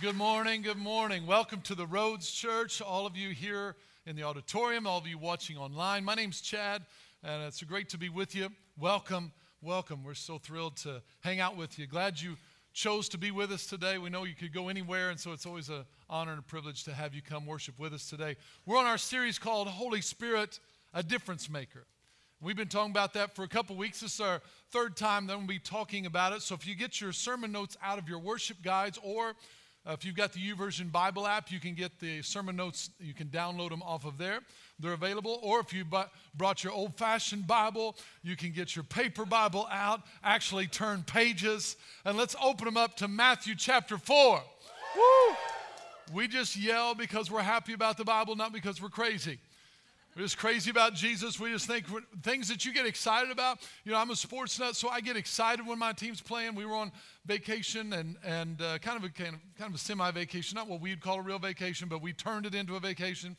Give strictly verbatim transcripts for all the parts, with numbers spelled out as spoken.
Good morning, good morning. Welcome to the Rhodes Church, all of you here in the auditorium, all of you watching online. My name's Chad, and it's great to be with you. Welcome, welcome. We're so thrilled to hang out with you. Glad you chose to be with us today. We know you could go anywhere, and so it's always an honor and a privilege to have you come worship with us today. We're on our series called Holy Spirit, a Difference Maker. We've been talking about that for a couple weeks. This is our third time that we'll be talking about it. So if you get your sermon notes out of your worship guides, or if you've got the YouVersion Bible app, you can get the sermon notes. You can download them off of there. They're available. Or if you brought your old-fashioned Bible, you can get your paper Bible out, actually turn pages, and let's open them up to Matthew chapter four. Woo! We just yell because we're happy about the Bible, not because we're crazy. We're just crazy about Jesus. We just think things that you get excited about. You know, I'm a sports nut, so I get excited when my team's playing. We were on vacation and, and uh, kind of a, kind of a semi-vacation, not what we'd call a real vacation, but we turned it into a vacation.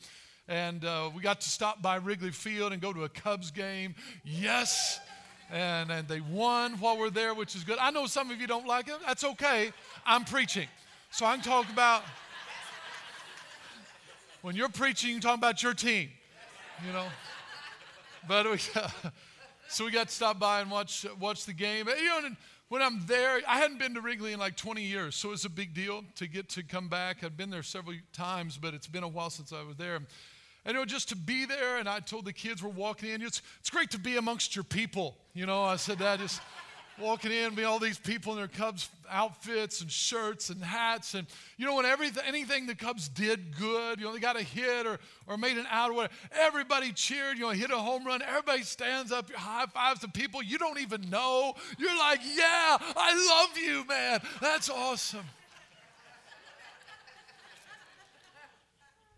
And uh, we got to stop by Wrigley Field and go to a Cubs game. Yes! And, and they won while we're there, which is good. I know some of you don't like it. That's okay. I'm preaching. So I can talk about, when you're preaching, you can talk about your team. You know, but we, uh, so we got to stop by and watch watch the game. You know, when I'm there, I hadn't been to Wrigley in like twenty years, so it's a big deal to get to come back. I've been there several times, but it's been a while since I was there. And you know, just to be there, and I told the kids we're walking in. It's it's great to be amongst your people. You know, I said that just. Walking in, be all these people in their Cubs outfits and shirts and hats. And, you know, when everything, anything the Cubs did good, you know, they got a hit or, or made an out or whatever, everybody cheered, you know, hit a home run. Everybody stands up, high fives to people you don't even know. You're like, yeah, I love you, man. That's awesome.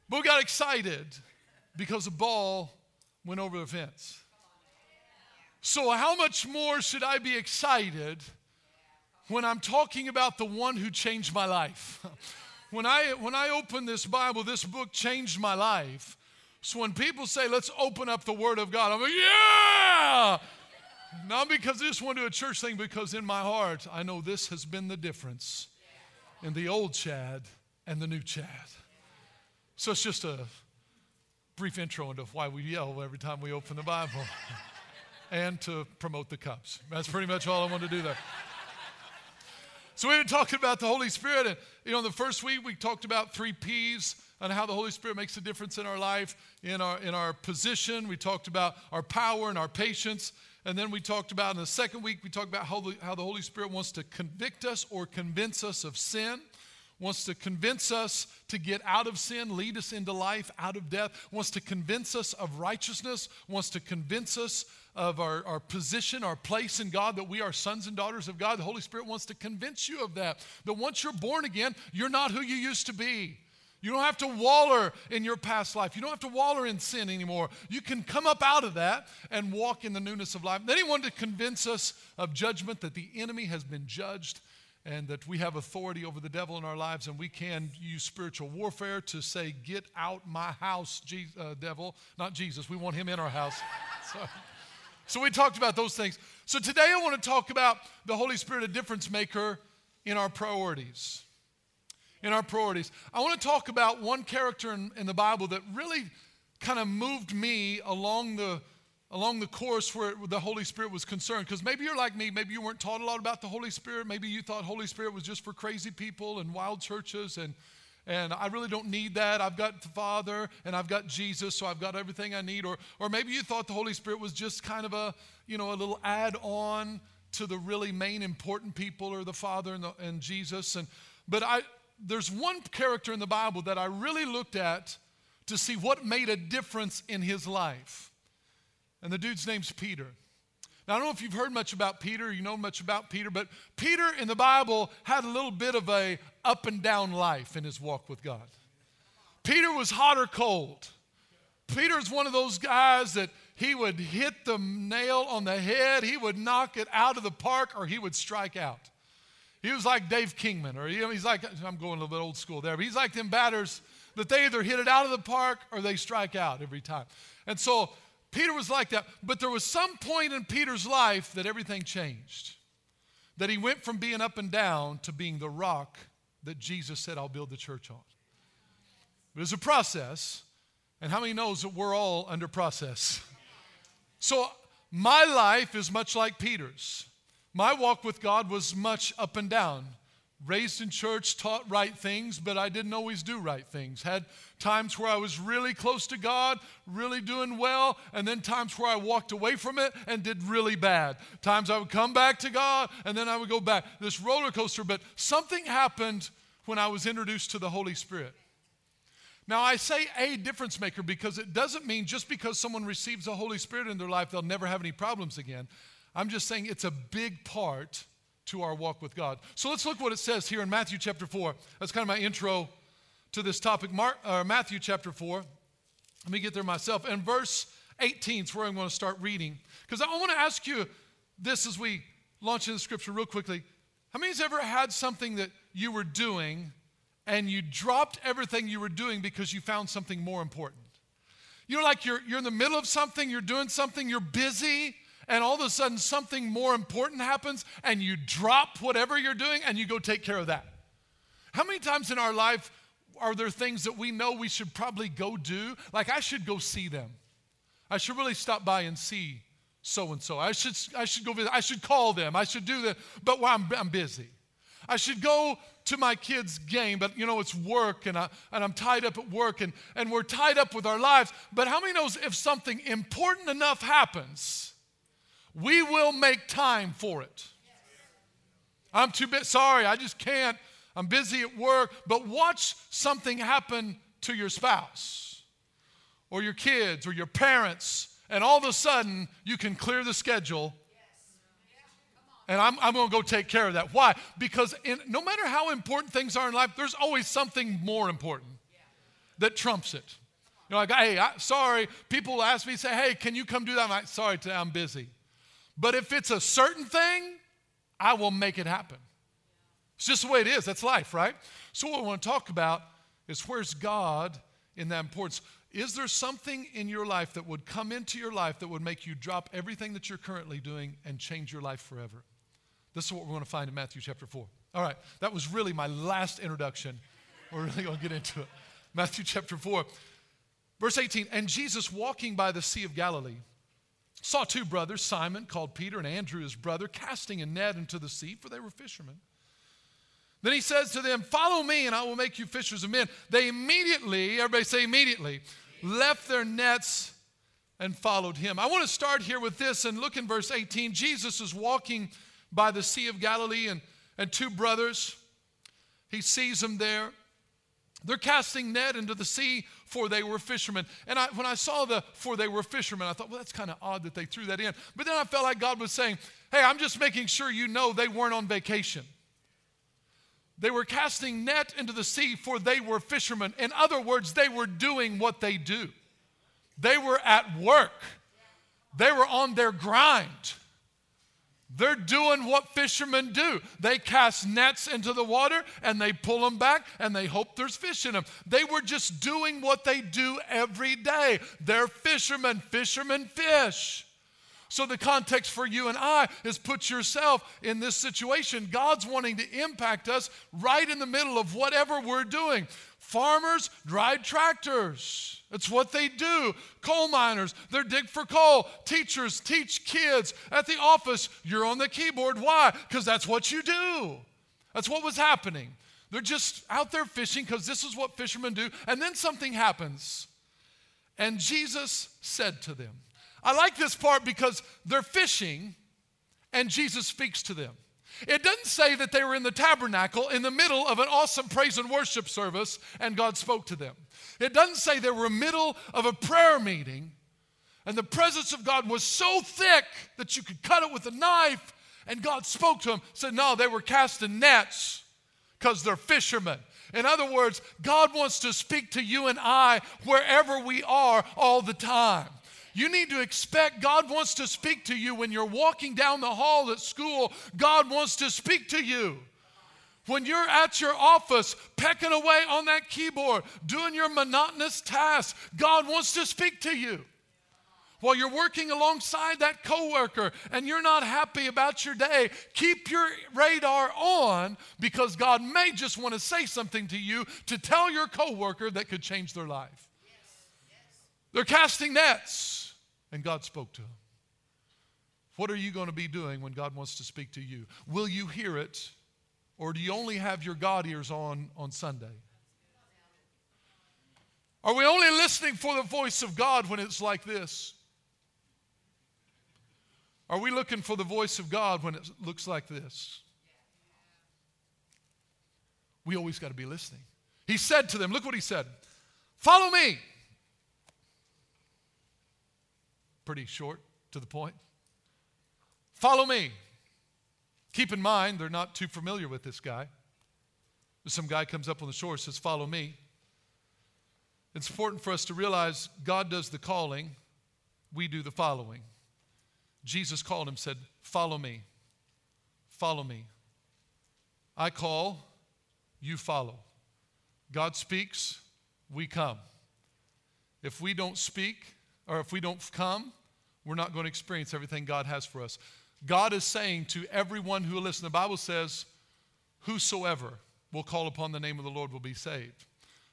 But we got excited because the ball went over the fence. So how much more should I be excited when I'm talking about the one who changed my life? When I, when I open this Bible, this book changed my life. So when people say, let's open up the Word of God, I'm like, yeah! Not because I just want to do a church thing, because in my heart, I know this has been the difference in the old Chad and the new Chad. So it's just a brief intro into why we yell every time we open the Bible. And to promote the Cubs. That's pretty much all I wanted to do there. So we were talking about the Holy Spirit. And, you know, the first week we talked about three Ps and how the Holy Spirit makes a difference in our life, in our, in our position. We talked about our power and our patience. And then we talked about, in the second week, we talked about how the, how the Holy Spirit wants to convict us or convince us of sin, wants to convince us to get out of sin, lead us into life, out of death, wants to convince us of righteousness, wants to convince us of our, our position, our place in God, that we are sons and daughters of God. The Holy Spirit wants to convince you of that. That once you're born again, you're not who you used to be. You don't have to waller in your past life. You don't have to waller in sin anymore. You can come up out of that and walk in the newness of life. Then he wanted to convince us of judgment, that the enemy has been judged and that we have authority over the devil in our lives, and we can use spiritual warfare to say, get out my house, Je- uh, devil. Not Jesus. We want him in our house. Sorry. So we talked about those things. So today I want to talk about the Holy Spirit, a difference maker in our priorities. In our priorities. I want to talk about one character in, in the Bible that really kind of moved me along the, along the course where the Holy Spirit was concerned. Because maybe you're like me. Maybe you weren't taught a lot about the Holy Spirit. Maybe you thought Holy Spirit was just for crazy people and wild churches and And I really don't need that. I've got the Father and I've got Jesus, so I've got everything I need. Or, or maybe you thought the Holy Spirit was just kind of a, you know, a little add-on to the really main important people, or the Father and, the, and Jesus. And but I, there's one character in the Bible that I really looked at to see what made a difference in his life, and the dude's name's Peter. Now, I don't know if you've heard much about Peter, you know much about Peter, but Peter in the Bible had a little bit of a up and down life in his walk with God. Peter was hot or cold. Peter's one of those guys that he would hit the nail on the head, he would knock it out of the park, or he would strike out. He was like Dave Kingman, or he's like, I'm going a little bit old school there, but he's like them batters that they either hit it out of the park or they strike out every time. And so Peter was like that, but there was some point in Peter's life that everything changed, that he went from being up and down to being the rock that Jesus said, I'll build the church on. But it's a process, and how many knows that we're all under process? So my life is much like Peter's. My walk with God was much up and down. Raised in church, taught right things, but I didn't always do right things. Had times where I was really close to God, really doing well, and then times where I walked away from it and did really bad. Times I would come back to God, and then I would go back. This roller coaster, but something happened when I was introduced to the Holy Spirit. Now, I say a difference maker because it doesn't mean just because someone receives the Holy Spirit in their life, they'll never have any problems again. I'm just saying it's a big part to our walk with God. So let's look what it says here in Matthew chapter four. That's kind of my intro to this topic. Mark, uh, Matthew chapter four. Let me get there myself. And verse eighteen is where I'm going to start reading. Because I want to ask you this as we launch into Scripture real quickly. How many has ever had something that you were doing and you dropped everything you were doing because you found something more important? You know, like you're, you're in the middle of something, you're doing something, you're busy, and all of a sudden something more important happens and you drop whatever you're doing and you go take care of that. How many times in our life are there things that we know we should probably go do? Like I should go see them. I should really stop by and see so-and-so. I should, I should go visit. I should call them. I should do that. But well, I'm, I'm busy. I should go to my kids' game, but you know, it's work and, I, and I'm tied up at work and, and we're tied up with our lives. But how many knows if something important enough happens, we will make time for it. I'm too busy. Sorry, I just can't. I'm busy at work. But watch something happen to your spouse or your kids or your parents, and all of a sudden you can clear the schedule. And I'm, I'm going to go take care of that. Why? Because in, no matter how important things are in life, there's always something more important that trumps it. You know, like, hey, I, sorry. People ask me, say, hey, can you come do that? I'm like, sorry, today I'm busy. But if it's a certain thing, I will make it happen. It's just the way it is. That's life, right? So what I want to talk about is where's God in that importance? Is there something in your life that would come into your life that would make you drop everything that you're currently doing and change your life forever? This is what we're going to find in Matthew chapter four. All right, that was really my last introduction. We're really going to get into it. Matthew chapter four, verse eighteen. And Jesus, walking by the Sea of Galilee, saw two brothers, Simon, called Peter, and Andrew, his brother, casting a net into the sea, for they were fishermen. Then he says to them, follow me, and I will make you fishers of men. They immediately, everybody say immediately, left their nets and followed him. I want to start here with this and look in verse eighteen. Jesus is walking by the Sea of Galilee, and, and two brothers, he sees them there. They're casting net into the sea, for they were fishermen. And I, when I saw the for they were fishermen, I thought, well, that's kind of odd that they threw that in. But then I felt like God was saying, hey, I'm just making sure you know they weren't on vacation. They were casting net into the sea, for they were fishermen. In other words, they were doing what they do. They were at work. They were on their grind. They're doing what fishermen do. They cast nets into the water and they pull them back and they hope there's fish in them. They were just doing what they do every day. They're fishermen. Fishermen fish. So the context for you and I is put yourself in this situation. God's wanting to impact us right in the middle of whatever we're doing. Farmers drive tractors. That's what they do. Coal miners, they dig for coal. Teachers teach kids. At the office, you're on the keyboard. Why? Because that's what you do. That's what was happening. They're just out there fishing because this is what fishermen do. And then something happens. And Jesus said to them. I like this part because they're fishing and Jesus speaks to them. It doesn't say that they were in the tabernacle in the middle of an awesome praise and worship service and God spoke to them. It doesn't say they were in the middle of a prayer meeting and the presence of God was so thick that you could cut it with a knife and God spoke to them. Said, no, they were casting nets because they're fishermen. In other words, God wants to speak to you and I wherever we are all the time. You need to expect God wants to speak to you when you're walking down the hall at school. God wants to speak to you. When you're at your office, pecking away on that keyboard, doing your monotonous tasks, God wants to speak to you. While you're working alongside that coworker and you're not happy about your day, keep your radar on, because God may just want to say something to you to tell your coworker that could change their life. Yes, yes. They're casting nets, and God spoke to them. What are you going to be doing when God wants to speak to you? Will you hear it, or do you only have your God ears on on Sunday? Are we only listening for the voice of God when it's like this? Are we looking for the voice of God when it looks like this? We always got to be listening. He said to them, look what he said. Follow me. Pretty short, to the point. Follow me. Keep in mind, they're not too familiar with this guy. Some guy comes up on the shore and says, follow me. It's important for us to realize God does the calling, we do the following. Jesus called him, said, follow me, follow me. I call, you follow. God speaks, we come. If we don't speak, or if we don't come, we're not going to experience everything God has for us. God is saying to everyone who will listen, the Bible says, whosoever will call upon the name of the Lord will be saved.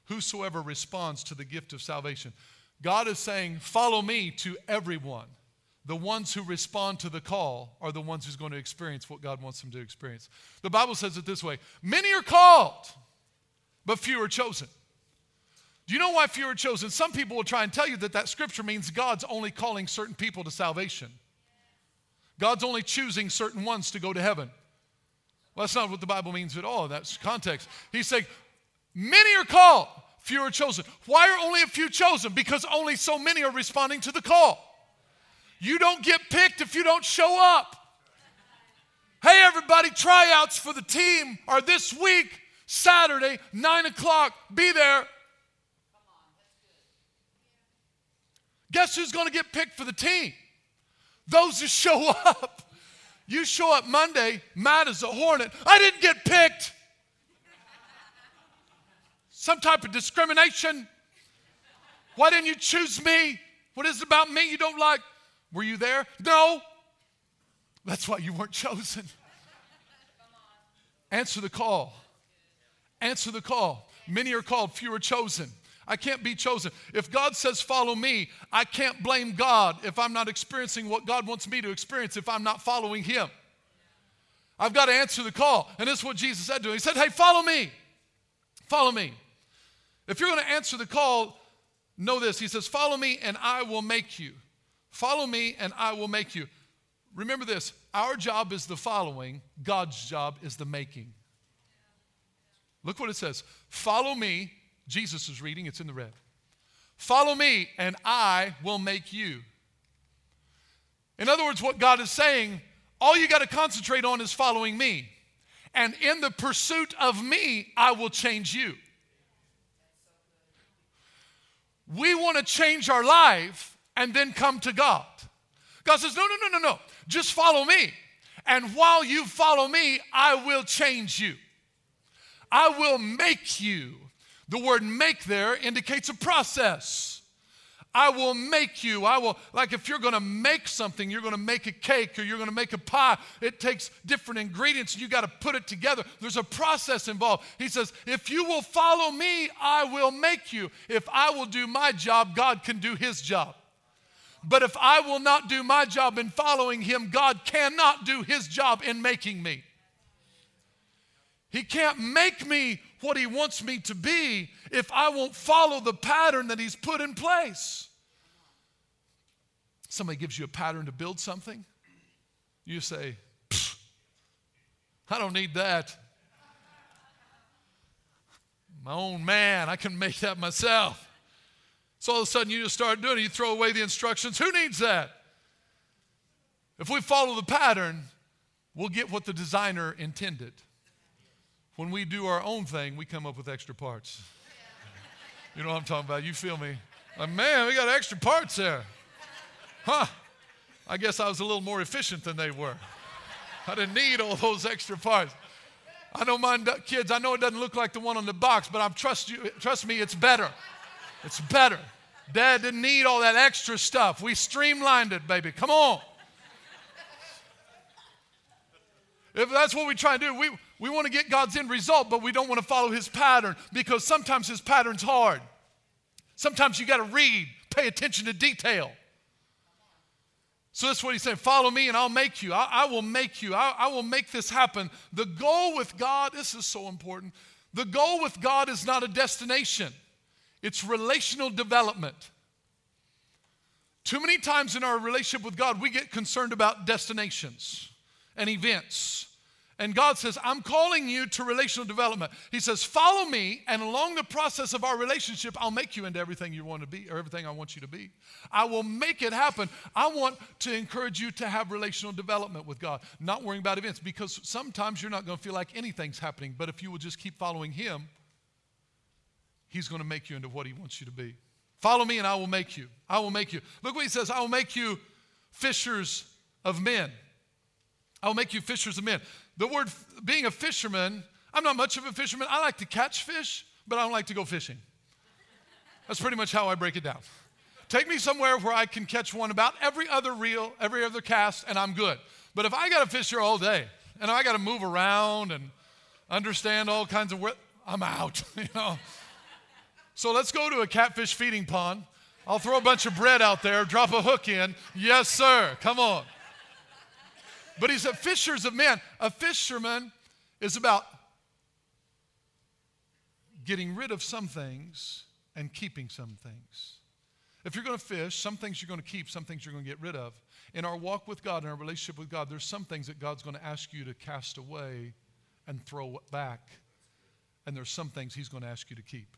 Whosoever responds to the gift of salvation. God is saying, follow me to everyone. The ones who respond to the call are the ones who's going to experience what God wants them to experience. The Bible says it this way, many are called, but few are chosen. Do you know why few are chosen? Some people will try and tell you that that scripture means God's only calling certain people to salvation. God's only choosing certain ones to go to heaven. Well, that's not what the Bible means at all. That's context. He's saying, many are called, few are chosen. Why are only a few chosen? Because only so many are responding to the call. You don't get picked if you don't show up. Hey, everybody, tryouts for the team are this week, Saturday, nine o'clock. Be there. Guess who's going to get picked for the team? Those who show up. You show up Monday, mad as a hornet. I didn't get picked. Some type of discrimination. Why didn't you choose me? What is it about me you don't like? Were you there? No. That's why you weren't chosen. Answer the call. Answer the call. Many are called, few are chosen. I can't be chosen. If God says follow me, I can't blame God if I'm not experiencing what God wants me to experience if I'm not following him. I've got to answer the call. And this is what Jesus said to him. He said, hey, follow me. Follow me. If you're going to answer the call, know this. He says, follow me and I will make you. Follow me and I will make you. Remember this. Our job is the following. God's job is the making. Look what it says. Follow me. Jesus is reading. It's in the red. Follow me and I will make you. In other words, what God is saying, all you got to concentrate on is following me. And in the pursuit of me, I will change you. We want to change our life and then come to God. God says, no, no, no, no, no. Just follow me. And while you follow me, I will change you. I will make you. The word make there indicates a process. I will make you. I will, like if you're going to make something, you're going to make a cake or you're going to make a pie. It takes different ingredients and you got to put it together. There's a process involved. He says, if you will follow me, I will make you. If I will do my job, God can do his job. But if I will not do my job in following him, God cannot do his job in making me. He can't make me what he wants me to be if I won't follow the pattern that he's put in place. Somebody gives you a pattern to build something. You say, I don't need that. My own man, I can make that myself. So all of a sudden you just start doing it. You throw away the instructions. Who needs that? If we follow the pattern, we'll get what the designer intended. When we do our own thing, we come up with extra parts. You know what I'm talking about. You feel me? Like, man, we got extra parts there. Huh. I guess I was a little more efficient than they were. I didn't need all those extra parts. I know my kids, I know it doesn't look like the one on the box, but I'm trust you, trust me, it's better. It's better. Dad didn't need all that extra stuff. We streamlined it, baby. Come on. If that's what we try to do, we, we want to get God's end result, but we don't want to follow his pattern, because sometimes his pattern's hard. Sometimes you got to read, pay attention to detail. So that's what he's saying. Follow me and I'll make you. I, I will make you. I, I will make this happen. The goal with God, this is so important. The goal with God is not a destination. It's relational development. Too many times in our relationship with God, we get concerned about destinations and events. And God says, I'm calling you to relational development. He says, follow me, and along the process of our relationship, I'll make you into everything you want to be, or everything I want you to be. I will make it happen. I want to encourage you to have relational development with God, not worrying about events, because sometimes you're not going to feel like anything's happening, but if you will just keep following him, he's going to make you into what he wants you to be. Follow me, and I will make you. I will make you. Look what he says. I will make you fishers of men. I will make you fishers of men. The word being a fisherman, I'm not much of a fisherman. I like to catch fish, but I don't like to go fishing. That's pretty much how I break it down. Take me somewhere where I can catch one about every other reel, every other cast, and I'm good. But if I got to fish here all day, and I got to move around and understand all kinds of, where, I'm out, you know. So let's go to a catfish feeding pond. I'll throw a bunch of bread out there, drop a hook in. Yes, sir, come on. But he's a fishers of men. A fisherman is about getting rid of some things and keeping some things. If you're going to fish, some things you're going to keep, some things you're going to get rid of. In our walk with God, in our relationship with God, there's some things that God's going to ask you to cast away and throw back. And there's some things he's going to ask you to keep.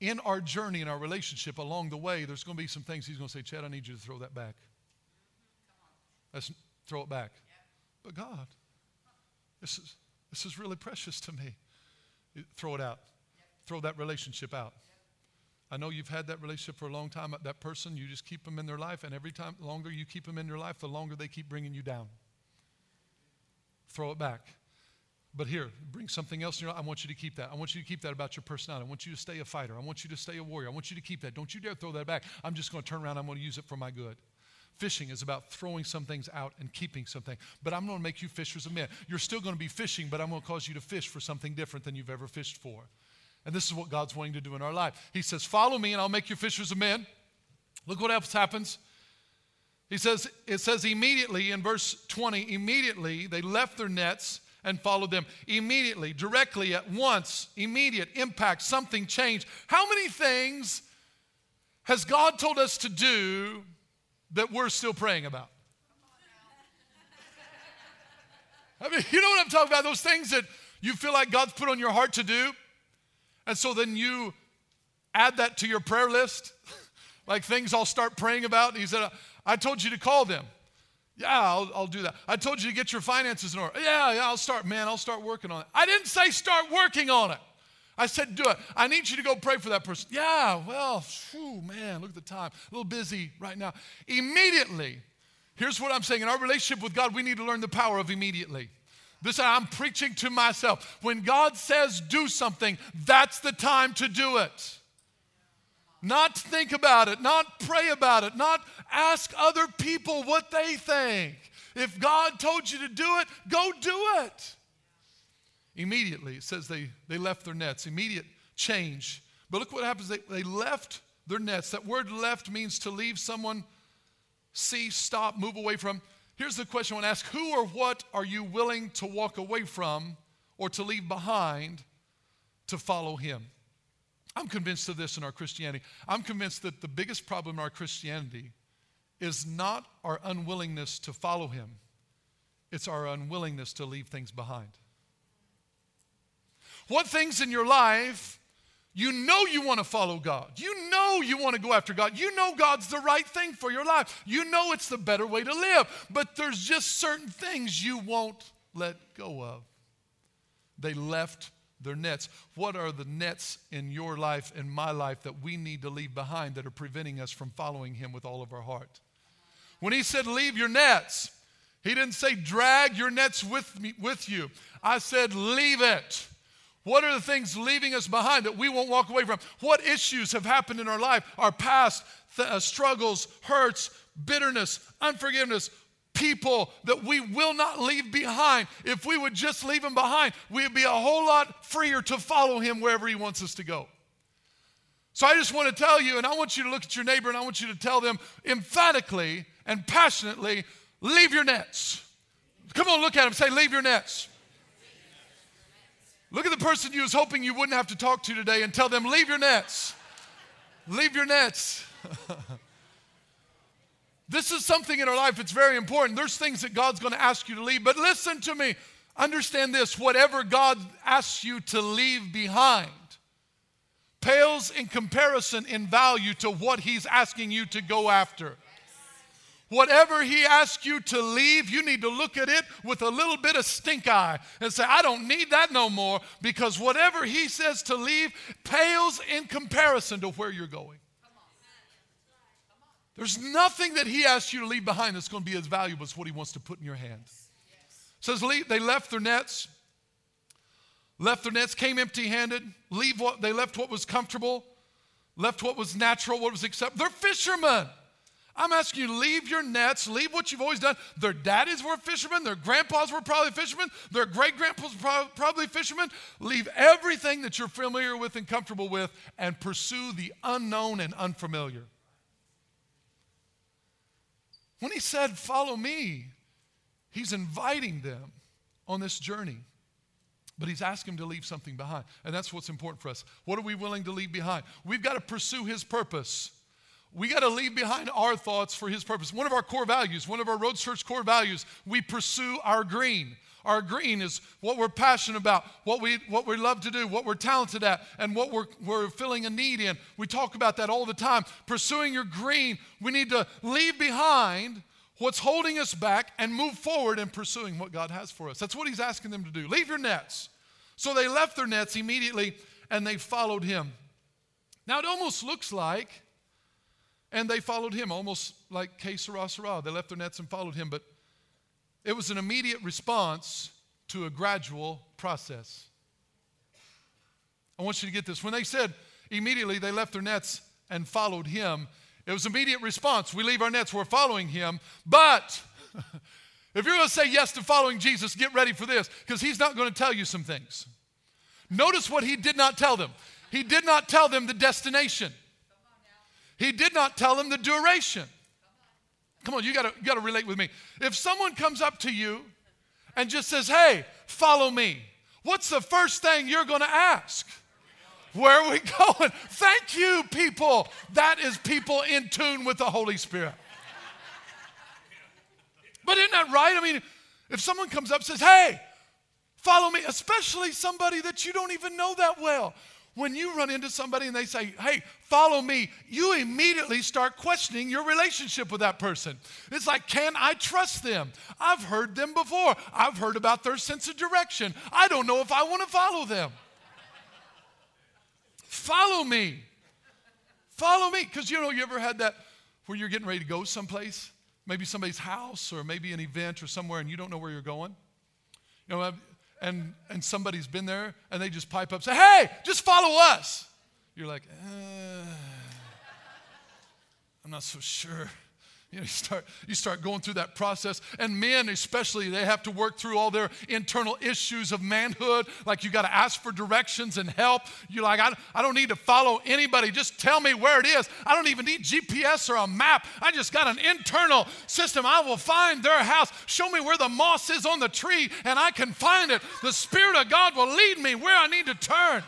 In our journey, in our relationship, along the way, there's going to be some things he's going to say, Chad, I need you to throw that back. Let's throw it back. But God, this is, this is really precious to me. Throw it out. Throw that relationship out. I know you've had that relationship for a long time. That person, you just keep them in their life, and every time longer you keep them in your life, the longer they keep bringing you down. Throw it back. But here, bring something else in your life. I want you to keep that. I want you to keep that about your personality. I want you to stay a fighter. I want you to stay a warrior. I want you to keep that. Don't you dare throw that back. I'm just going to turn around. I'm going to use it for my good. Fishing is about throwing some things out and keeping something. But I'm going to make you fishers of men. You're still going to be fishing, but I'm going to cause you to fish for something different than you've ever fished for. And this is what God's wanting to do in our life. He says, follow me and I'll make you fishers of men. Look what else happens. He says, it says immediately in verse twenty, immediately they left their nets and followed them. Immediately, directly, at once, immediate impact, something changed. How many things has God told us to do that we're still praying about? I mean, you know what I'm talking about? Those things that you feel like God's put on your heart to do, and so then you add that to your prayer list, like things I'll start praying about. He said, I told you to call them. Yeah, I'll, I'll do that. I told you to get your finances in order. Yeah, yeah, I'll start, man, I'll start working on it. I didn't say start working on it. I said, do it. I need you to go pray for that person. Yeah, well, phew, man, look at the time. A little busy right now. Immediately, here's what I'm saying. In our relationship with God, we need to learn the power of immediately. This, I'm preaching to myself. When God says do something, that's the time to do it. Not think about it, not pray about it, not ask other people what they think. If God told you to do it, go do it. Immediately, it says they, they left their nets. Immediate change. But look what happens. They, they left their nets. That word left means to leave someone, cease, stop, move away from. Here's the question I want to ask. Who or what are you willing to walk away from or to leave behind to follow him? I'm convinced of this in our Christianity. I'm convinced that the biggest problem in our Christianity is not our unwillingness to follow him. It's our unwillingness to leave things behind. What things in your life, you know you want to follow God. You know you want to go after God. You know God's the right thing for your life. You know it's the better way to live. But there's just certain things you won't let go of. They left their nets. What are the nets in your life and my life that we need to leave behind that are preventing us from following him with all of our heart? When he said leave your nets, he didn't say drag your nets with me, with you. I said leave it. What are the things leaving us behind that we won't walk away from? What issues have happened in our life? Our past th- uh, struggles, hurts, bitterness, unforgiveness, people that we will not leave behind. If we would just leave them behind, we'd be a whole lot freer to follow him wherever he wants us to go. So I just want to tell you, and I want you to look at your neighbor, and I want you to tell them emphatically and passionately, leave your nets. Come on, look at them. Say, leave your nets. Look at the person you was hoping you wouldn't have to talk to today and tell them, leave your nets. Leave your nets. This is something in our life that's very important. There's things that God's going to ask you to leave. But listen to me. Understand this. Whatever God asks you to leave behind pales in comparison in value to what he's asking you to go after. Whatever he asks you to leave, you need to look at it with a little bit of stink eye and say, I don't need that no more, because whatever he says to leave pales in comparison to where you're going. There's nothing that he asks you to leave behind that's going to be as valuable as what he wants to put in your hand. It says they left their nets, left their nets, came empty-handed, leave what they left what was comfortable, left what was natural, what was acceptable. They're fishermen. I'm asking you to leave your nets, leave what you've always done. Their daddies were fishermen. Their grandpas were probably fishermen. Their great-grandpas were probably fishermen. Leave everything that you're familiar with and comfortable with and pursue the unknown and unfamiliar. When he said, follow me, he's inviting them on this journey. But he's asked him to leave something behind. And that's what's important for us. What are we willing to leave behind? We've got to pursue his purpose. We got to leave behind our thoughts for his purpose. One of our core values, one of our Rhodes Church core values, we pursue our green. Our green is what we're passionate about, what we what we love to do, what we're talented at, and what we're, we're filling a need in. We talk about that all the time. Pursuing your green, we need to leave behind what's holding us back and move forward in pursuing what God has for us. That's what he's asking them to do. Leave your nets. So they left their nets immediately, and they followed him. Now it almost looks like, and they followed him, almost like que sera, sera. They left their nets and followed him, but it was an immediate response to a gradual process. I want you to get this. When they said immediately they left their nets and followed him, it was immediate response. We leave our nets, we're following him. But if you're going to say yes to following Jesus, get ready for this, because he's not going to tell you some things. Notice what he did not tell them. He did not tell them the destination. He did not tell them the duration. Come on, you gotta, you gotta relate with me. If someone comes up to you and just says, hey, follow me, what's the first thing you're gonna ask? Where are we going? Thank you, people. That is people in tune with the Holy Spirit. But isn't that right? I mean, if someone comes up and says, hey, follow me, especially somebody that you don't even know that well. When you run into somebody and they say, hey, follow me, you immediately start questioning your relationship with that person. It's like, can I trust them? I've heard them before. I've heard about their sense of direction. I don't know if I want to follow them. Follow me. Follow me. Because, you know, you ever had that where you're getting ready to go someplace? Maybe somebody's house or maybe an event or somewhere, and you don't know where you're going? You know, I've, And and somebody's been there, and they just pipe up and say, hey, just follow us. You're like, uh, I'm not so sure. You know, you start, you start going through that process. And men especially, they have to work through all their internal issues of manhood. Like, you got to ask for directions and help. You're like, I, I don't need to follow anybody. Just tell me where it is. I don't even need G P S or a map. I just got an internal system. I will find their house. Show me where the moss is on the tree, and I can find it. The Spirit of God will lead me where I need to turn.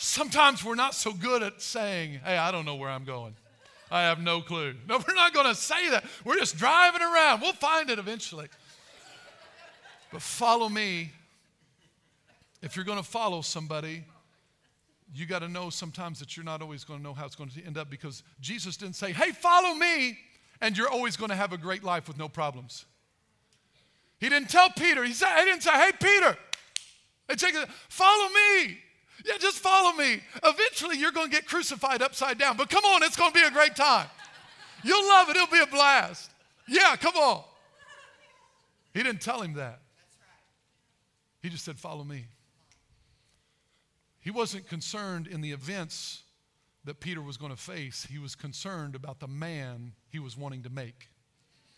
Sometimes we're not so good at saying, hey, I don't know where I'm going. I have no clue. No, we're not going to say that. We're just driving around. We'll find it eventually. But follow me. If you're going to follow somebody, you got to know sometimes that you're not always going to know how it's going to end up, because Jesus didn't say, hey, follow me, and you're always going to have a great life with no problems. He didn't tell Peter. He, said, he didn't say, hey, Peter, hey, check it out. Follow me. Yeah, just follow me. Eventually, you're going to get crucified upside down. But come on, it's going to be a great time. You'll love it. It'll be a blast. Yeah, come on. He didn't tell him that. He just said, follow me. He wasn't concerned in the events that Peter was going to face. He was concerned about the man he was wanting to make.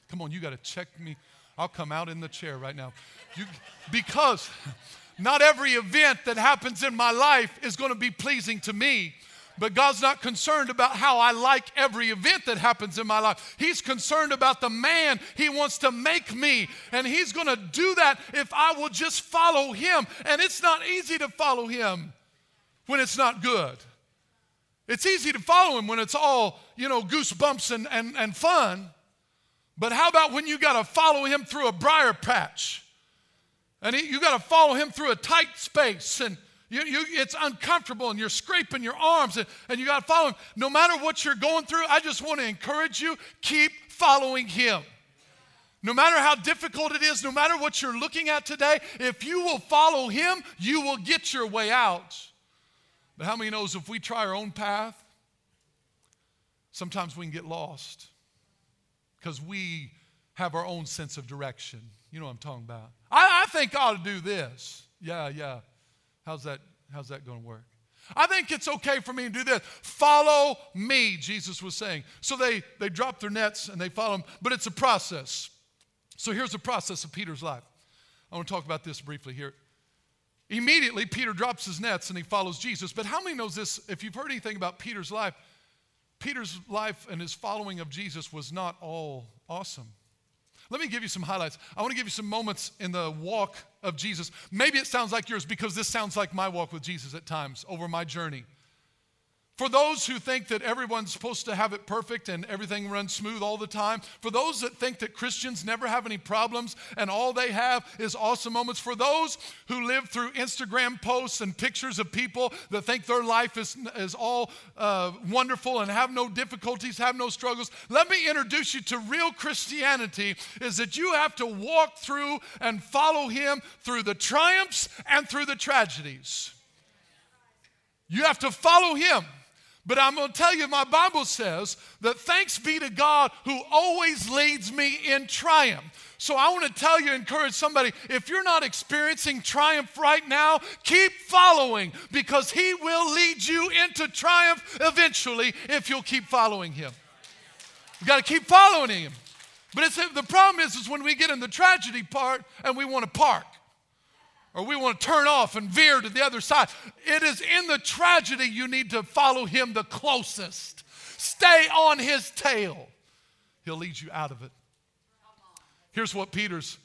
Come on, you got to check me. I'll come out in the chair right now. You, because not every event that happens in my life is going to be pleasing to me. But God's not concerned about how I like every event that happens in my life. He's concerned about the man he wants to make me. And he's going to do that if I will just follow him. And it's not easy to follow him when it's not good. It's easy to follow him when it's all, you know, goosebumps and, and, and fun. But how about when you got to follow him through a briar patch? And he, you got to follow him through a tight space, and You, you, it's uncomfortable, and you're scraping your arms, and, and you got to follow him. No matter what you're going through, I just want to encourage you, keep following him. No matter how difficult it is, no matter what you're looking at today, if you will follow him, you will get your way out. But how many knows if we try our own path, sometimes we can get lost because we have our own sense of direction. You know what I'm talking about. I, I think I ought to do this. Yeah, yeah. How's that, how's that going to work? I think it's okay for me to do this. Follow me, Jesus was saying. So they, they drop their nets and they follow him, but it's a process. So here's the process of Peter's life. I want to talk about this briefly here. Immediately, Peter drops his nets and he follows Jesus. But how many knows this? If you've heard anything about Peter's life, Peter's life and his following of Jesus was not all awesome. Let me give you some highlights. I want to give you some moments in the walk of Jesus. Maybe it sounds like yours because this sounds like my walk with Jesus at times over my journey. For those who think that everyone's supposed to have it perfect and everything runs smooth all the time, for those that think that Christians never have any problems and all they have is awesome moments, for those who live through Instagram posts and pictures of people that think their life is, is all uh, wonderful and have no difficulties, have no struggles, let me introduce you to real Christianity is that you have to walk through and follow him through the triumphs and through the tragedies. You have to follow him. But I'm going to tell you, my Bible says that thanks be to God who always leads me in triumph. So I want to tell you, encourage somebody, if you're not experiencing triumph right now, keep following because he will lead you into triumph eventually if you'll keep following him. You've got to keep following him. But it's, the problem is, is when we get in the tragedy part and we want to park. Or we want to turn off and veer to the other side. It is in the tragedy you need to follow him the closest. Stay on his tail. He'll lead you out of it. Here's what Peter's,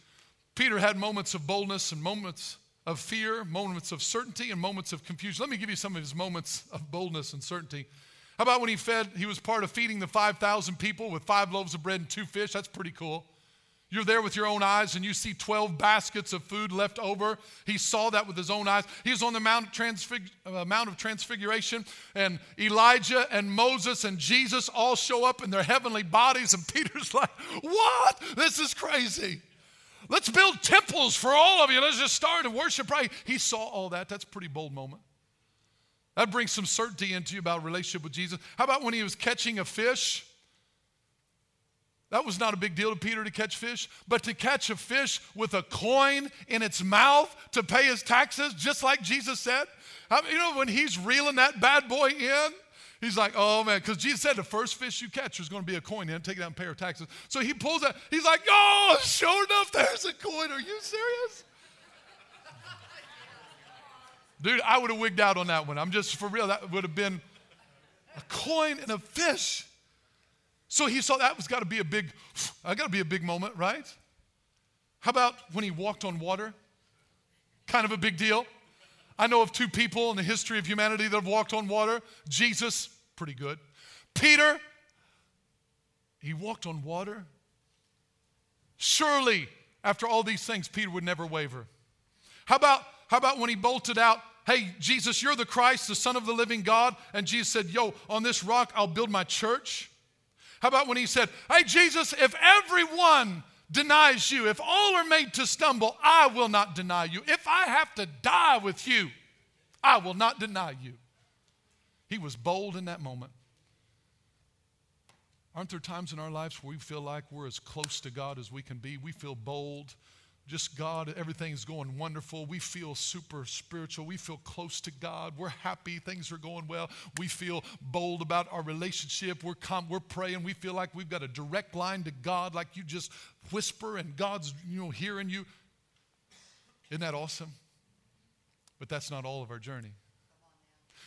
Peter had moments of boldness and moments of fear, moments of certainty and moments of confusion. Let me give you some of his moments of boldness and certainty. How about when he fed, he was part of feeding the five thousand people with five loaves of bread and two fish? That's pretty cool. You're there with your own eyes and you see twelve baskets of food left over. He saw that with his own eyes. He was on the Mount of, Transfig- uh, Mount of Transfiguration, and Elijah and Moses and Jesus all show up in their heavenly bodies, and Peter's like, what? This is crazy. Let's build temples for all of you. Let's just start and worship right. He saw all that. That's a pretty bold moment. That brings some certainty into you about relationship with Jesus. How about when he was catching a fish? That was not a big deal to Peter to catch fish, but to catch a fish with a coin in its mouth to pay his taxes, just like Jesus said. I mean, you know, when he's reeling that bad boy in, he's like, oh, man, because Jesus said the first fish you catch is going to be a coin in, take it out and pay your taxes. So he pulls out, he's like, oh, sure enough, there's a coin. Are you serious? Dude, I would have wigged out on that one. I'm just, for real, that would have been a coin and a fish. So he saw that was got to be a big, I got to be a big moment, right? How about when he walked on water? Kind of a big deal. I know of two people in the history of humanity that have walked on water. Jesus, pretty good. Peter, he walked on water. Surely, after all these things, Peter would never waver. How about, how about when he bolted out, hey, Jesus, you're the Christ, the Son of the living God. And Jesus said, yo, on this rock, I'll build my church. How about when he said, hey, Jesus, if everyone denies you, if all are made to stumble, I will not deny you. If I have to die with you, I will not deny you. He was bold in that moment. Aren't there times in our lives where we feel like we're as close to God as we can be? We feel bold. just God, everything's going wonderful. We feel super spiritual. We feel close to God. We're happy. Things are going well. We feel bold about our relationship. We're calm. We're praying. We feel like we've got a direct line to God, like you just whisper and God's, you know, hearing you. Isn't that awesome? But that's not all of our journey.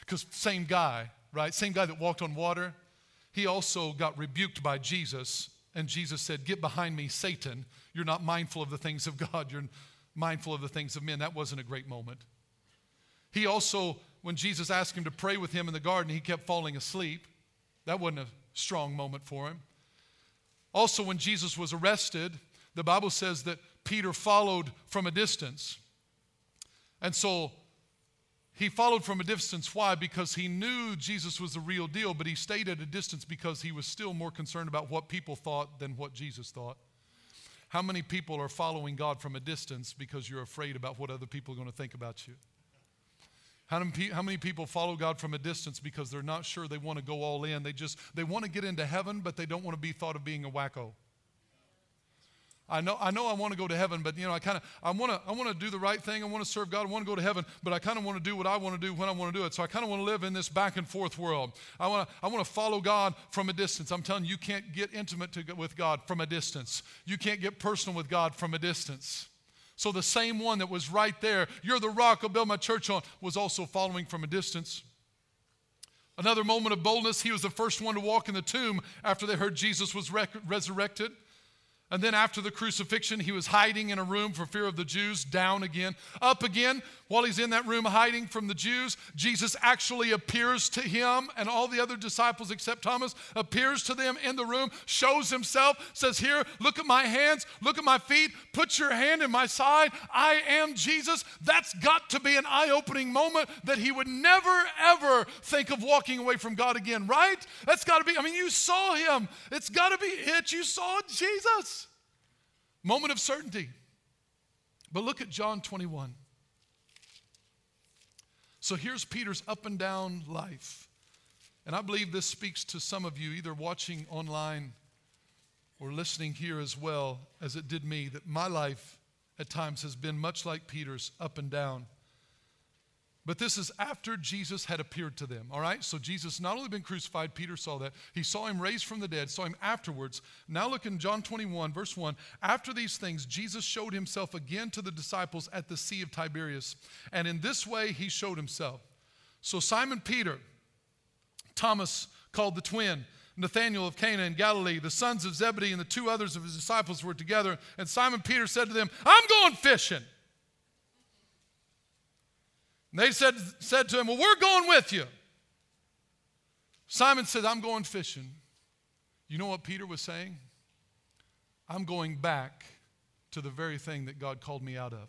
Because same guy, right? Same guy that walked on water, he also got rebuked by Jesus. And Jesus said, "Get behind me, Satan. You're not mindful of the things of God. You're mindful of the things of men." That wasn't a great moment. He also, when Jesus asked him to pray with him in the garden, he kept falling asleep. That wasn't a strong moment for him. Also, when Jesus was arrested, the Bible says that Peter followed from a distance. And so he followed from a distance. Why? Because he knew Jesus was the real deal, but he stayed at a distance because he was still more concerned about what people thought than what Jesus thought. How many people are following God from a distance because you're afraid about what other people are going to think about you? How many people follow God from a distance because they're not sure they want to go all in? They just, they want to get into heaven, but they don't want to be thought of being a wacko. I know, I know I want to go to heaven, but you know, I kind of, I want to, I want to do the right thing. I want to serve God. I want to go to heaven, but I kind of want to do what I want to do when I want to do it. So I kind of want to live in this back and forth world. I want to, I want to follow God from a distance. I'm telling you, you can't get intimate to, with God from a distance. You can't get personal with God from a distance. So the same one that was right there, "You're the rock I'll build my church on," was also following from a distance. Another moment of boldness, he was the first one to walk in the tomb after they heard Jesus was rec- resurrected. And then after the crucifixion, he was hiding in a room for fear of the Jews, down again, up again. While he's in that room hiding from the Jews, Jesus actually appears to him, and all the other disciples except Thomas, appears to them in the room, shows himself, says, "Here, look at my hands, look at my feet, put your hand in my side, I am Jesus." That's got to be an eye-opening moment that he would never, ever think of walking away from God again, right? That's got to be, I mean, you saw him. It's got to be it. You saw Jesus. Moment of certainty. But look at John twenty-one. So here's Peter's up and down life. And I believe this speaks to some of you, either watching online or listening here as well, as it did me, that my life at times has been much like Peter's, up and down. But this is after Jesus had appeared to them, all right? So Jesus not only been crucified, Peter saw that. He saw him raised from the dead, saw him afterwards. Now look in John twenty-one, verse one. "After these things, Jesus showed himself again to the disciples at the Sea of Tiberias. And in this way, he showed himself. So Simon Peter, Thomas called the twin, Nathanael of Cana in Galilee, the sons of Zebedee, and the two others of his disciples were together. And Simon Peter said to them, 'I'm going fishing.' And they said, said to him, 'Well, we're going with you.' Simon said, 'I'm going fishing.'" You know what Peter was saying? I'm going back to the very thing that God called me out of.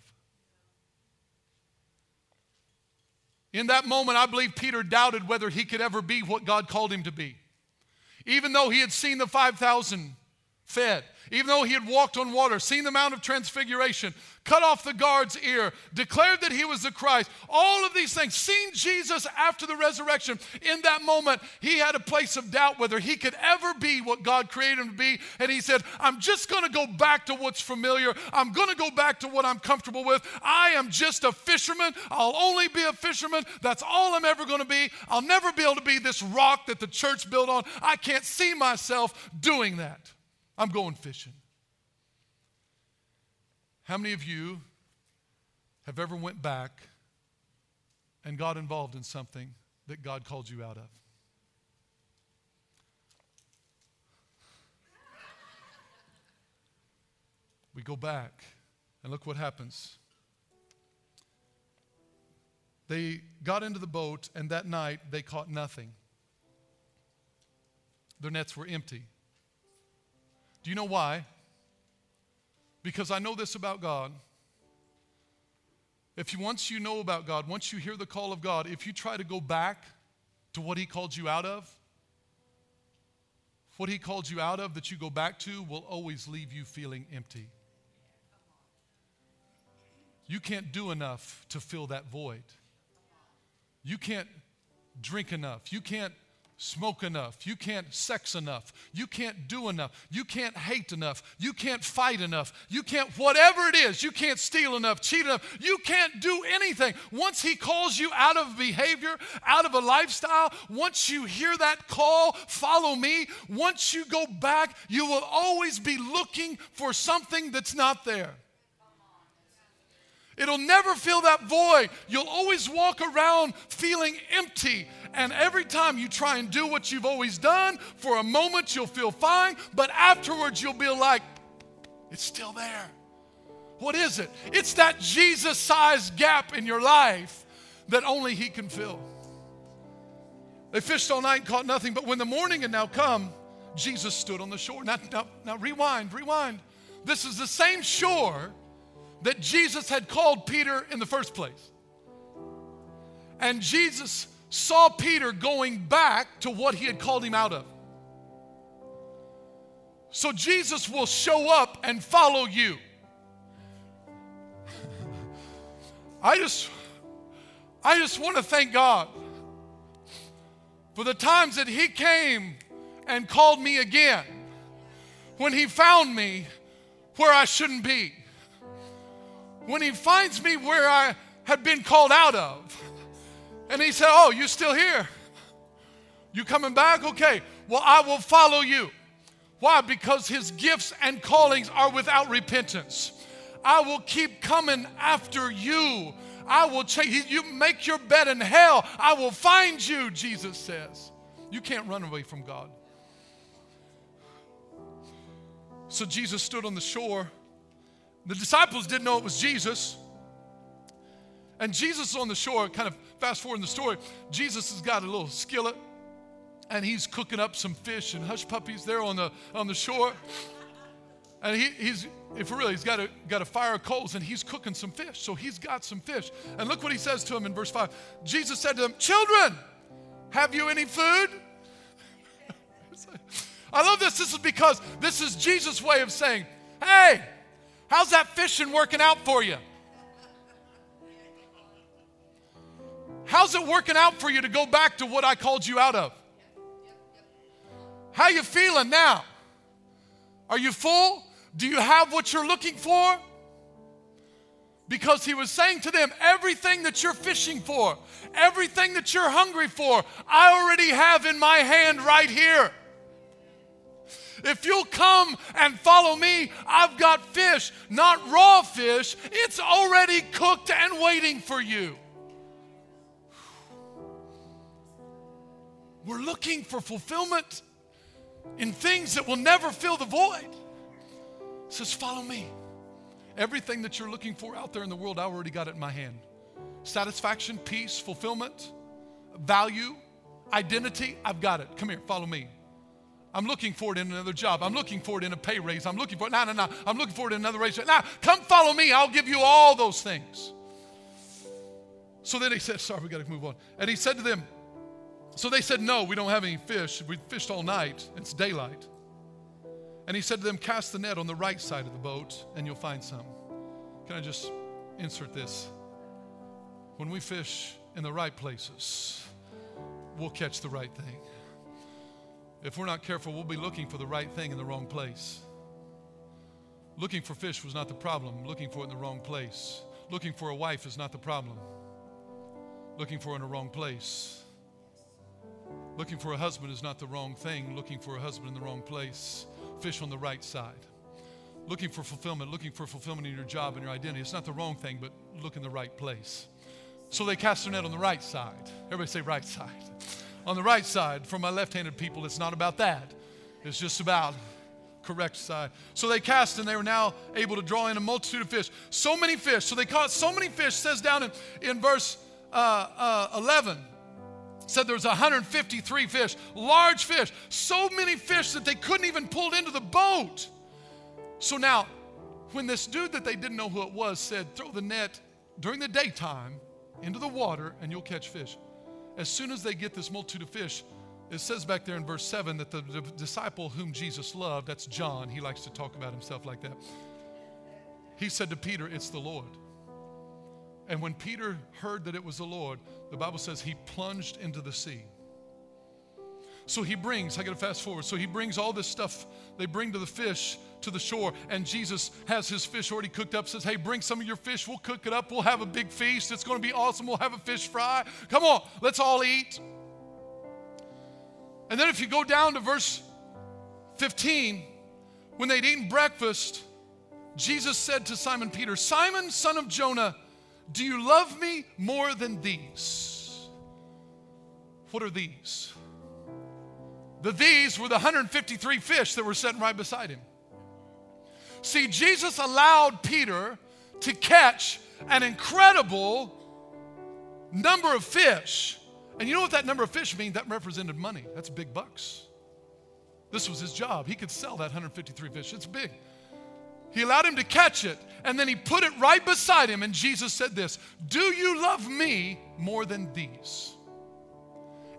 In that moment, I believe Peter doubted whether he could ever be what God called him to be. Even though he had seen the five thousand fed, even though he had walked on water, seen the Mount of Transfiguration, cut off the guard's ear, declared that he was the Christ, all of these things, seen Jesus after the resurrection, in that moment, he had a place of doubt whether he could ever be what God created him to be. And he said, "I'm just going to go back to what's familiar. I'm going to go back to what I'm comfortable with. I am just a fisherman. I'll only be a fisherman. That's all I'm ever going to be. I'll never be able to be this rock that the church built on. I can't see myself doing that. I'm going fishing." How many of you have ever went back and got involved in something that God called you out of? We go back and look what happens. They got into the boat, and that night they caught nothing. Their nets were empty. Do you know why? Because I know this about God. If you, once you know about God, once you hear the call of God, if you try to go back to what he called you out of, what he called you out of that you go back to will always leave you feeling empty. You can't do enough to fill that void. You can't drink enough. You can't smoke enough. You can't sex enough. You can't do enough. You can't hate enough. You can't fight enough. You can't whatever it is. You can't steal enough, cheat enough. You can't do anything. Once he calls you out of behavior, out of a lifestyle, once you hear that call, follow me, once you go back, you will always be looking for something that's not there. It'll never fill that void. You'll always walk around feeling empty. And every time you try and do what you've always done, for a moment you'll feel fine, but afterwards you'll be like, it's still there. What is it? It's that Jesus-sized gap in your life that only he can fill. They fished all night and caught nothing, but when the morning had now come, Jesus stood on the shore. Now, now, now rewind, rewind. This is the same shore that Jesus had called Peter in the first place. And Jesus saw Peter going back to what he had called him out of. So Jesus will show up and follow you. I just, I just want to thank God for the times that he came and called me again, when he found me where I shouldn't be. When he finds me where I had been called out of, and he said, oh, you're still here? You coming back? Okay, well, I will follow you. Why? Because his gifts and callings are without repentance. I will keep coming after you. I will chase you. Make your bed in hell, I will find you, Jesus says. You can't run away from God. So Jesus stood on the shore. The disciples didn't know it was Jesus. And Jesus on the shore, kind of fast forward in the story, Jesus has got a little skillet, and he's cooking up some fish and hush puppies there on the, on the shore. And he, he's, if really, he's got a, got a fire of coals, and he's cooking some fish. So he's got some fish. And look what he says to them in verse five. Jesus said to them, children, have you any food? I love this. This is because this is Jesus' way of saying, hey, how's that fishing working out for you? How's it working out for you to go back to what I called you out of? How you feeling now? Are you full? Do you have what you're looking for? Because he was saying to them, everything that you're fishing for, everything that you're hungry for, I already have in my hand right here. If you'll come and follow me, I've got fish, not raw fish. It's already cooked and waiting for you. We're looking for fulfillment in things that will never fill the void. It says, follow me. Everything that you're looking for out there in the world, I already got it in my hand. Satisfaction, peace, fulfillment, value, identity, I've got it. Come here, follow me. I'm looking for it in another job. I'm looking for it in a pay raise. I'm looking for it. No, no, no. I'm looking for it in another raise. Now, come follow me. I'll give you all those things. So then he said, sorry, we got to move on. And he said to them, so they said, no, we don't have any fish. We fished all night. It's daylight. And he said to them, cast the net on the right side of the boat and you'll find some. Can I just insert this? When we fish in the right places, we'll catch the right thing. If we're not careful, we'll be looking for the right thing in the wrong place. Looking for fish was not the problem. Looking for it in the wrong place. Looking for a wife is not the problem. Looking for it in the wrong place. Looking for a husband is not the wrong thing. Looking for a husband in the wrong place. Fish on the right side. Looking for fulfillment. Looking for fulfillment in your job and your identity. It's not the wrong thing, but look in the right place. So they cast their net on the right side. Everybody say right side. On the right side, for my left-handed people, it's not about that. It's just about correct side. So they cast, and they were now able to draw in a multitude of fish. So many fish. So they caught so many fish, says down in, in verse uh, uh, eleven, said there was one hundred fifty-three fish, large fish. So many fish that they couldn't even pull into the boat. So now, when this dude that they didn't know who it was said, throw the net during the daytime into the water, and you'll catch fish. As soon as they get this multitude of fish, it says back there in verse seven that the, the disciple whom Jesus loved, that's John, he likes to talk about himself like that. He said to Peter, it's the Lord. And when Peter heard that it was the Lord, the Bible says he plunged into the sea. So he brings, I gotta fast forward. So he brings all this stuff they bring to the fish to the shore, and Jesus has his fish already cooked up, says, hey, bring some of your fish, we'll cook it up, we'll have a big feast, it's gonna be awesome, we'll have a fish fry. Come on, let's all eat. And then if you go down to verse fifteen, when they'd eaten breakfast, Jesus said to Simon Peter, Simon, son of Jonah, do you love me more than these? What are these? The these were the one hundred fifty-three fish that were sitting right beside him. See, Jesus allowed Peter to catch an incredible number of fish. And you know what that number of fish means? That represented money. That's big bucks. This was his job. He could sell that one hundred fifty-three fish. It's big. He allowed him to catch it, and then he put it right beside him, and Jesus said this, do you love me more than these?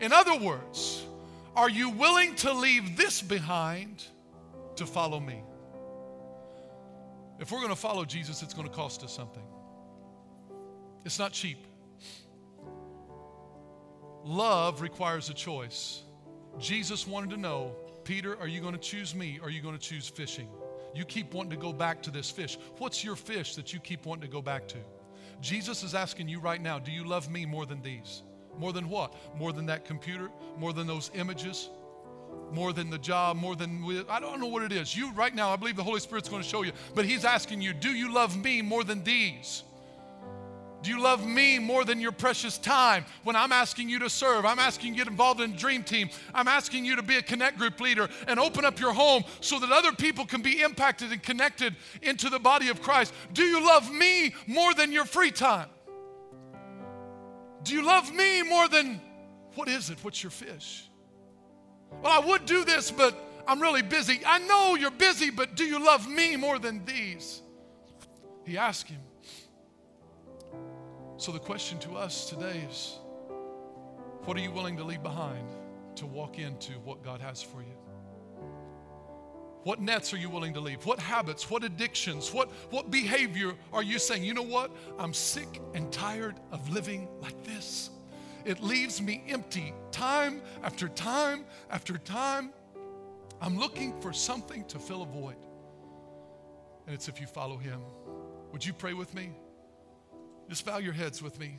In other words, are you willing to leave this behind to follow me? If we're going to follow Jesus, it's going to cost us something. It's not cheap. Love requires a choice. Jesus wanted to know, Peter, are you going to choose me or are you going to choose fishing? You keep wanting to go back to this fish. What's your fish that you keep wanting to go back to? Jesus is asking you right now, do you love me more than these? More than what? More than that computer? More than those images? More than the job? More than, I don't know what it is. You right now, I believe the Holy Spirit's going to show you, but he's asking you, do you love me more than these? Do you love me more than your precious time? When I'm asking you to serve, I'm asking you to get involved in a dream team. I'm asking you to be a connect group leader and open up your home so that other people can be impacted and connected into the body of Christ. Do you love me more than your free time? Do you love me more than, what is it? What's your fish? Well, I would do this, but I'm really busy. I know you're busy, but do you love me more than these? He asked him. So the question to us today is, what are you willing to leave behind to walk into what God has for you? What nets are you willing to leave? What habits, what addictions, what, what behavior are you saying, you know what? I'm sick and tired of living like this. It leaves me empty time after time after time. I'm looking for something to fill a void. And it's if you follow him. Would you pray with me? Just bow your heads with me.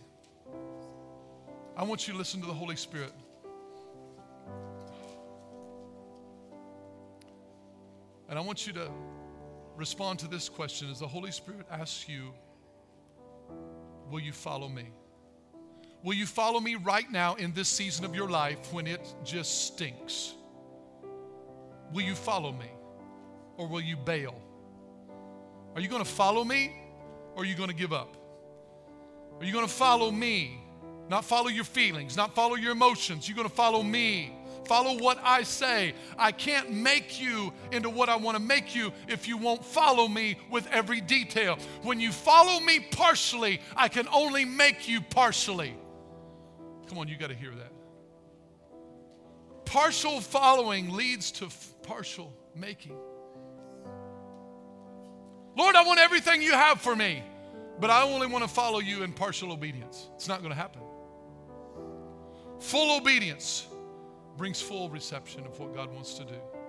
I want you to listen to the Holy Spirit. And I want you to respond to this question as the Holy Spirit asks you, will you follow me? Will you follow me right now in this season of your life when it just stinks? Will you follow me or will you bail? Are you going to follow me or are you going to give up? Are you going to follow me? Not follow your feelings, not follow your emotions. You're going to follow me. Follow what I say. I can't make you into what I want to make you if you won't follow me with every detail. When you follow me partially, I can only make you partially. Come on, you got to hear that. Partial following leads to partial making. Lord, I want everything you have for me. But I only want to follow you in partial obedience. It's not going to happen. Full obedience brings full reception of what God wants to do.